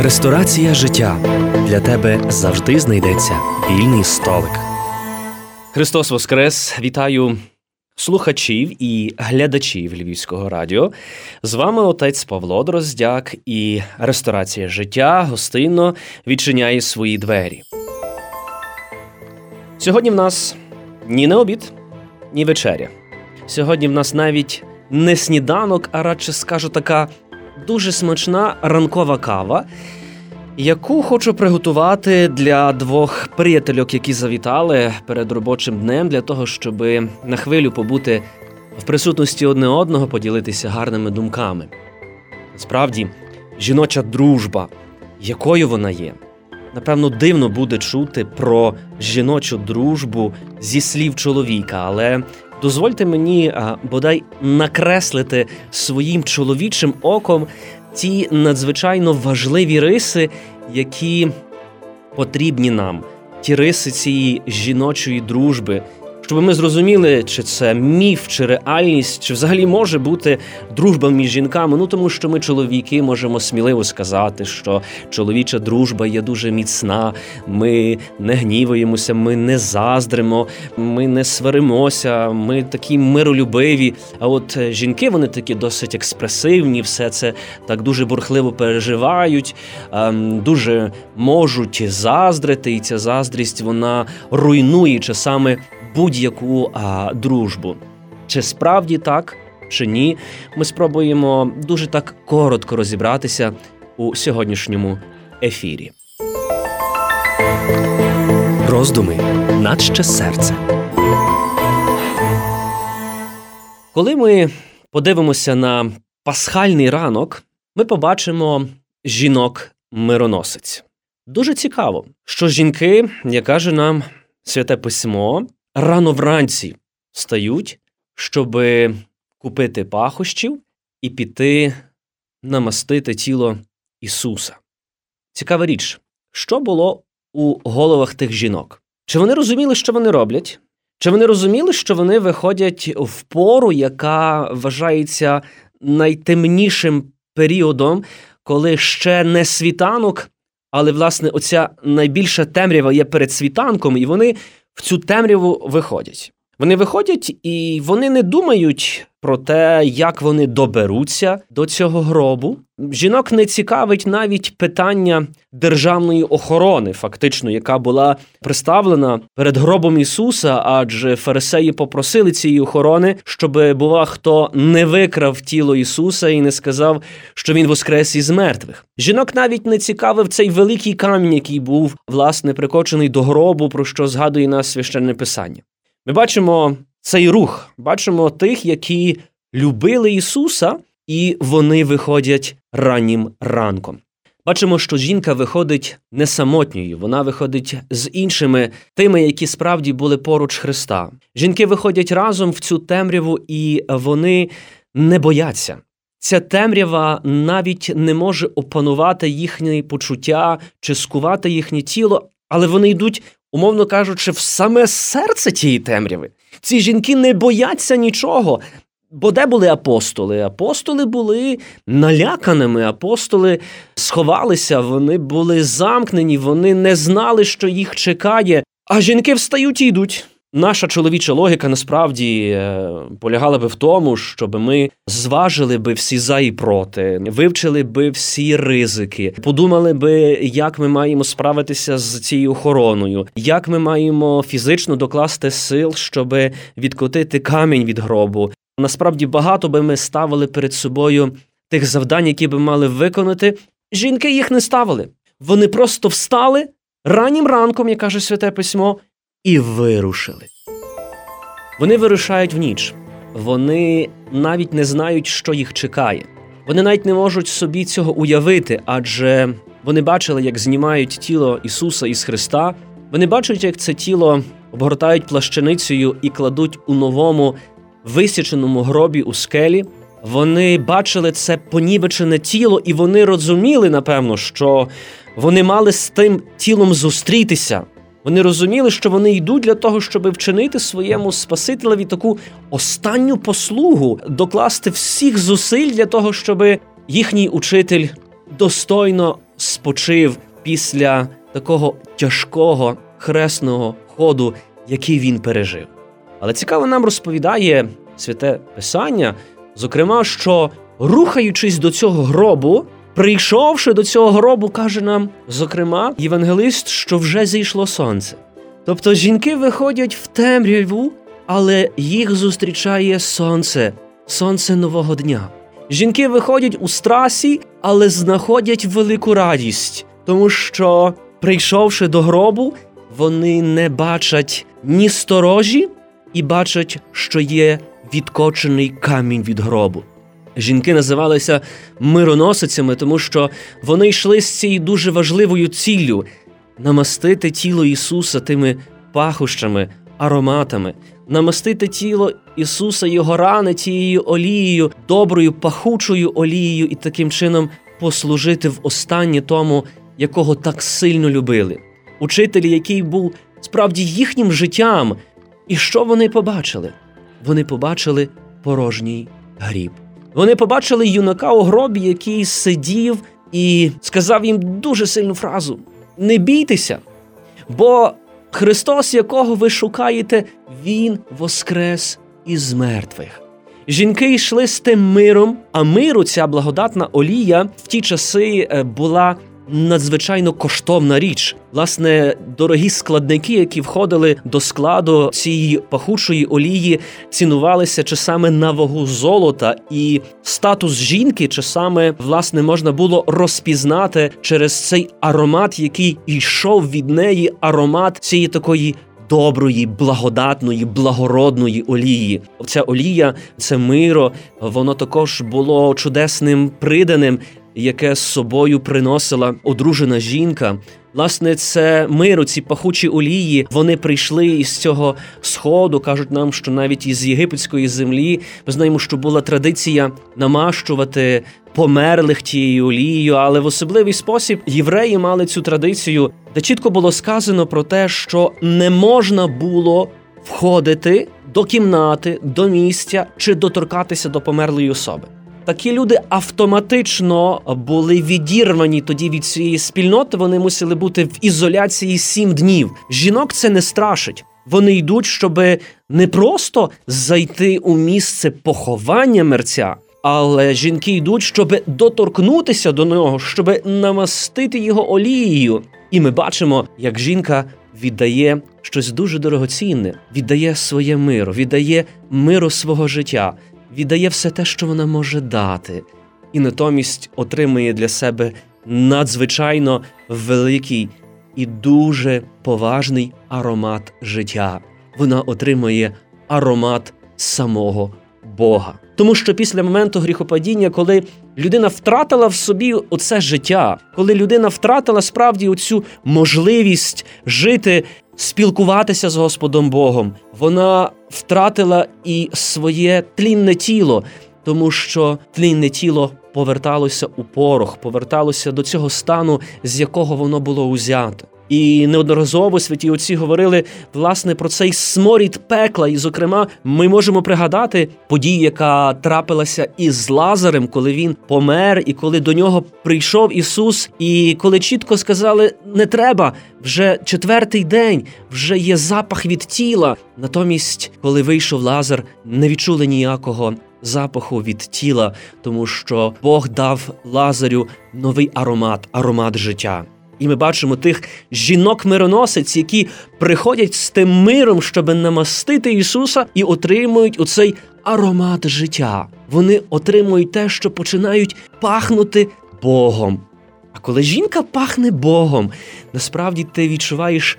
Ресторація життя. Для тебе завжди знайдеться вільний столик. Христос Воскрес! Вітаю слухачів і глядачів Львівського радіо. З вами отець Павло Дроздяк, і Ресторація життя гостинно відчиняє свої двері. Сьогодні в нас ні не обід, ні вечеря. Сьогодні в нас навіть не сніданок, а радше, скажу, така дуже смачна ранкова кава, яку хочу приготувати для двох приятельок, які завітали перед робочим днем, для того, щоб на хвилю побути в присутності одне одного, поділитися гарними думками. Насправді, жіноча дружба, якою вона є, напевно, дивно буде чути про жіночу дружбу зі слів чоловіка, але дозвольте мені, бодай, накреслити своїм чоловічим оком ті надзвичайно важливі риси, які потрібні нам. Ті риси цієї жіночої дружби. Щоб ми зрозуміли, чи це міф, чи реальність, чи взагалі може бути дружба між жінками. Ну, тому що ми, чоловіки, можемо сміливо сказати, що чоловіча дружба є дуже міцна, ми не гніваємося, ми не заздримо, ми не сваримося, ми такі миролюбиві. А от жінки, вони такі досить експресивні, все це так дуже бурхливо переживають, дуже можуть заздрити, і ця заздрість, вона руйнує часами будь-яку дружбу. Чи справді так, чи ні, ми спробуємо дуже так коротко розібратися у сьогоднішньому ефірі. Роздуми наче серце. Коли ми подивимося на пасхальний ранок, ми побачимо жінок-мироносиць. Дуже цікаво, що жінки, як каже нам Святе Письмо, рано вранці встають, щоб купити пахощів і піти намастити тіло Ісуса. Цікава річ, що було у головах тих жінок? Чи вони розуміли, що вони роблять? Чи вони розуміли, що вони виходять в пору, яка вважається найтемнішим періодом, коли ще не світанок, але, власне, оця найбільша темрява є перед світанком, і вони в цю темряву виходять. Вони виходять, і вони не думають про те, як вони доберуться до цього гробу. Жінок не цікавить навіть питання державної охорони, фактично, яка була представлена перед гробом Ісуса, адже фарисеї попросили цієї охорони, щоб, бува, хто не викрав тіло Ісуса і не сказав, що Він воскрес із мертвих. Жінок навіть не цікавив цей великий камінь, який був, власне, прикочений до гробу, про що згадує нас Священне Писання. Ми бачимо цей рух, бачимо тих, які любили Ісуса, і вони виходять раннім ранком. Бачимо, що жінка виходить не самотньою, вона виходить з іншими тими, які справді були поруч Христа. Жінки виходять разом в цю темряву, і вони не бояться. Ця темрява навіть не може опанувати їхні почуття чи скувати їхнє тіло, але вони йдуть, умовно кажучи, в саме серце тієї темряви. Ці жінки не бояться нічого. Бо де були апостоли? Апостоли були наляканими, апостоли сховалися, вони були замкнені, вони не знали, що їх чекає. А жінки встають і йдуть. Наша чоловіча логіка насправді полягала би в тому, щоб ми зважили би всі за і проти, вивчили би всі ризики, подумали би, як ми маємо справитися з цією охороною, як ми маємо фізично докласти сил, щоб відкотити камінь від гробу. Насправді багато би ми ставили перед собою тих завдань, які би мали виконати. Жінки їх не ставили. Вони просто встали раннім ранком, як каже Святе Письмо, і вирушили. Вони вирушають в ніч. Вони навіть не знають, що їх чекає. Вони навіть не можуть собі цього уявити, адже вони бачили, як знімають тіло Ісуса із Христа. Вони бачать, як це тіло обгортають плащаницею і кладуть у новому висіченому гробі у скелі. Вони бачили це понівечене тіло, і вони розуміли, напевно, що вони мали з тим тілом зустрітися. Вони розуміли, що вони йдуть для того, щоб вчинити своєму Спасителеві таку останню послугу, докласти всіх зусиль для того, щоб їхній учитель достойно спочив після такого тяжкого хресного ходу, який він пережив. Але цікаво нам розповідає Святе Писання, зокрема, що рухаючись до цього гробу, прийшовши до цього гробу, каже нам, зокрема, євангелист, що вже зійшло сонце. Тобто жінки виходять в темряву, але їх зустрічає сонце, сонце нового дня. Жінки виходять у страсі, але знаходять велику радість, тому що, прийшовши до гробу, вони не бачать ні сторожі і бачать, що є відкочений камінь від гробу. Жінки називалися мироносицями, тому що вони йшли з цією дуже важливою ціллю – намастити тіло Ісуса тими пахощами, ароматами, намастити тіло Ісуса, його рани тією олією, доброю, пахучою олією і таким чином послужити в останнє тому, якого так сильно любили. Учитель, який був справді їхнім життям. І що вони побачили? Вони побачили порожній гріб. Вони побачили юнака у гробі, який сидів і сказав їм дуже сильну фразу «Не бійтеся, бо Христос, якого ви шукаєте, Він воскрес із мертвих». Жінки йшли з тим миром, а миру ця благодатна олія в ті часи була надзвичайно коштовна річ. Власне, дорогі складники, які входили до складу цієї пахучої олії, цінувалися часами на вагу золота, і статус жінки часами, власне, можна було розпізнати через цей аромат, який йшов від неї, аромат цієї такої доброї, благодатної, благородної олії. Ця олія, це миро, воно також було чудесним приданим, яке з собою приносила одружена жінка. Власне, це миру, ці пахучі олії, вони прийшли із цього сходу, кажуть нам, що навіть із єгипетської землі. Ми знаємо, що була традиція намащувати померлих тією олією, але в особливий спосіб євреї мали цю традицію, де чітко було сказано про те, що не можна було входити до кімнати, до місця чи доторкатися до померлої особи. Такі люди автоматично були відірвані тоді від цієї спільноти, вони мусили бути в ізоляції 7 днів. Жінок це не страшить. Вони йдуть, щоб не просто зайти у місце поховання мерця, але жінки йдуть, щоб доторкнутися до нього, щоб намастити його олією. І ми бачимо, як жінка віддає щось дуже дорогоцінне, віддає своє миро, віддає миро свого життя, віддає все те, що вона може дати, і натомість отримує для себе надзвичайно великий і дуже поважний аромат життя. Вона отримує аромат самого Бога. Тому що після моменту гріхопадіння, коли людина втратила в собі оце життя, коли людина втратила справді оцю можливість жити, спілкуватися з Господом Богом, вона втратила і своє тлінне тіло, тому що тлінне тіло поверталося у порох, поверталося до цього стану, з якого воно було узято. І неодноразово святі отці говорили, власне, про цей сморід пекла. І, зокрема, ми можемо пригадати подію, яка трапилася із Лазарем, коли він помер, і коли до нього прийшов Ісус, і коли чітко сказали, не треба, вже 4-й день, вже є запах від тіла. Натомість, коли вийшов Лазар, не відчули ніякого запаху від тіла, тому що Бог дав Лазарю новий аромат, аромат життя. І ми бачимо тих жінок-мироносиць, які приходять з тим миром, щоб намастити Ісуса, і отримують оцей аромат життя. Вони отримують те, що починають пахнути Богом. А коли жінка пахне Богом, насправді ти відчуваєш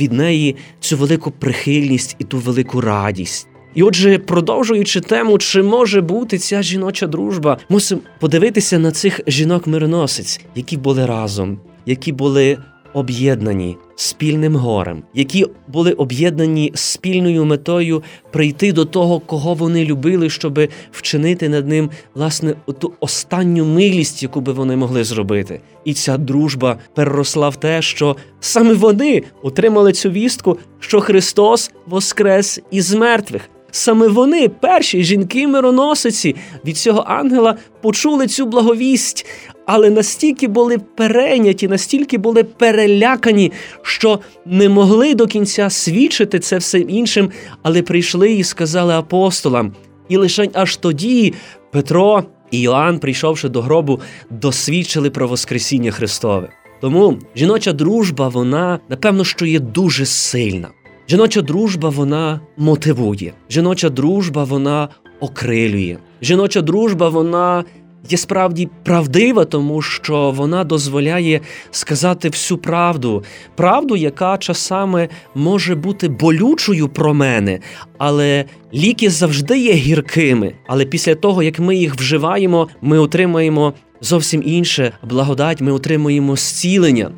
від неї цю велику прихильність і ту велику радість. І отже, продовжуючи тему, чи може бути ця жіноча дружба, мусимо подивитися на цих жінок-мироносиць, які були разом, які були об'єднані спільним горем, які були об'єднані спільною метою прийти до того, кого вони любили, щоб вчинити над ним, власне, ту останню милість, яку би вони могли зробити. І ця дружба переросла в те, що саме вони отримали цю вістку, що Христос воскрес із мертвих. саме вони, перші жінки-мироносиці, від цього ангела почули цю благовість, але настільки були перейняті, настільки були перелякані, що не могли до кінця свідчити це все іншим, але прийшли і сказали апостолам. І лише аж тоді Петро і Йоанн, прийшовши до гробу, досвідчили про Воскресіння Христове. Тому жіноча дружба, вона, напевно, що є дуже сильна. Жіноча дружба, вона мотивує. Жіноча дружба, вона окрилює. Жіноча дружба, вона є справді правдива, тому що вона дозволяє сказати всю правду. Правду, яка часами може бути болючою про мене, але ліки завжди є гіркими. Але після того, як ми їх вживаємо, ми отримаємо зовсім інше благодать, ми отримуємо зцілення.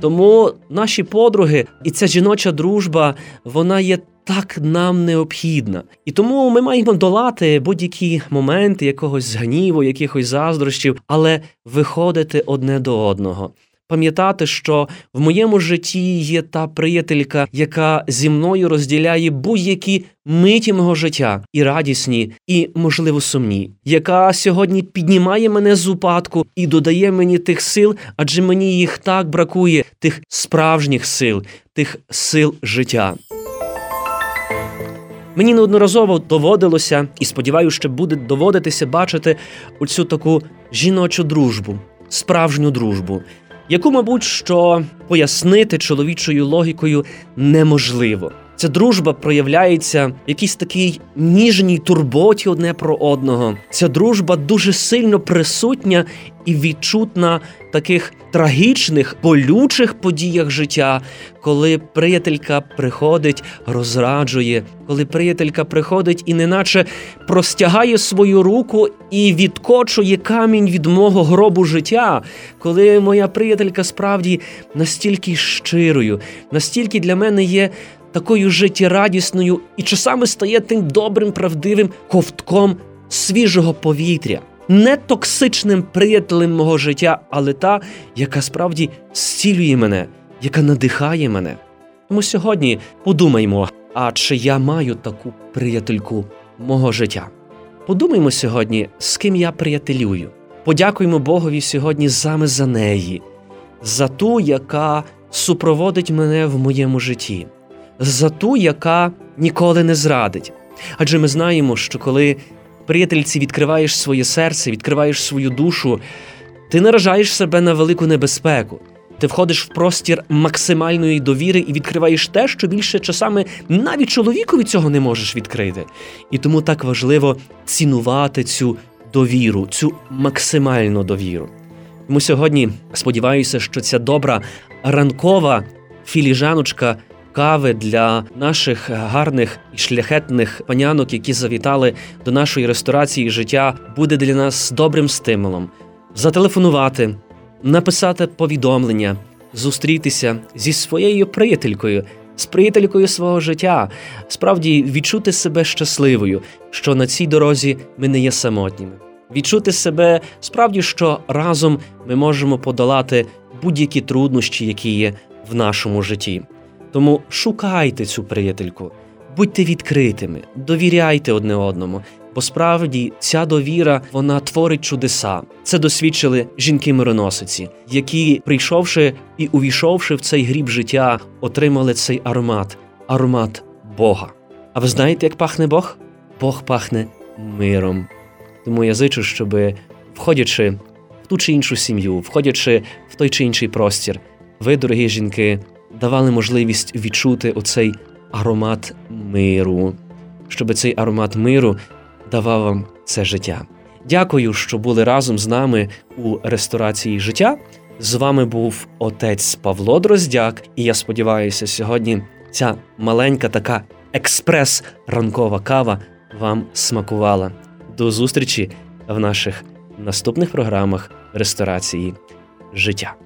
Тому наші подруги і ця жіноча дружба, вона є так нам необхідна. І тому ми маємо долати будь-які моменти якогось гніву, якихось заздрощів, але виходити одне до одного. Пам'ятати, що в моєму житті є та приятелька, яка зі мною розділяє будь-які миті мого життя, і радісні, і, можливо, сумні, яка сьогодні піднімає мене з упадку і додає мені тих сил, адже мені їх так бракує, тих справжніх сил, тих сил життя. Мені неодноразово доводилося, і сподіваюся, що буде доводитися бачити оцю таку жіночу дружбу, справжню дружбу, яку, мабуть, що пояснити чоловічою логікою неможливо. Ця дружба проявляється в якійсь такій ніжній турботі одне про одного. Ця дружба дуже сильно присутня і відчутна в таких трагічних, болючих подіях життя, коли приятелька приходить, розраджує, коли приятелька приходить і неначе простягає свою руку і відкочує камінь від мого гробу життя, коли моя приятелька справді настільки щирою, настільки для мене є такою життєрадісною і часами стає тим добрим, правдивим ковтком свіжого повітря. Не токсичним приятелем мого життя, але та, яка справді зцілює мене, яка надихає мене. Тому сьогодні подумаймо, а чи я маю таку приятельку мого життя? Подумаймо сьогодні, з ким я приятелюю. Подякуємо Богові сьогодні саме за неї, за ту, яка супроводить мене в моєму житті. За ту, яка ніколи не зрадить. Адже ми знаємо, що коли приятельці відкриваєш своє серце, відкриваєш свою душу, ти наражаєш себе на велику небезпеку. Ти входиш в простір максимальної довіри і відкриваєш те, що більше часами навіть чоловікові цього не можеш відкрити. І тому так важливо цінувати цю довіру, цю максимальну довіру. Тому сьогодні сподіваюся, що ця добра ранкова філіжаночка кави для наших гарних і шляхетних панянок, які завітали до нашої ресторації життя, буде для нас добрим стимулом. Зателефонувати, написати повідомлення, зустрітися зі своєю приятелькою, з приятелькою свого життя, справді відчути себе щасливою, що на цій дорозі ми не є самотніми. Відчути себе справді, що разом ми можемо подолати будь-які труднощі, які є в нашому житті. Тому шукайте цю приятельку, будьте відкритими, довіряйте одне одному, бо справді ця довіра, вона творить чудеса. Це досвідчили жінки-мироносиці, які, прийшовши і увійшовши в цей гріб життя, отримали цей аромат, аромат Бога. А ви знаєте, як пахне Бог? Бог пахне миром. Тому я зичу, щоб, входячи в ту чи іншу сім'ю, входячи в той чи інший простір, ви, дорогі жінки, давали можливість відчути оцей аромат миру, щоб цей аромат миру давав вам це життя. Дякую, що були разом з нами у ресторації життя. З вами був отець Павло Дроздяк, і я сподіваюся, сьогодні ця маленька така експрес-ранкова кава вам смакувала. До зустрічі в наших наступних програмах ресторації життя.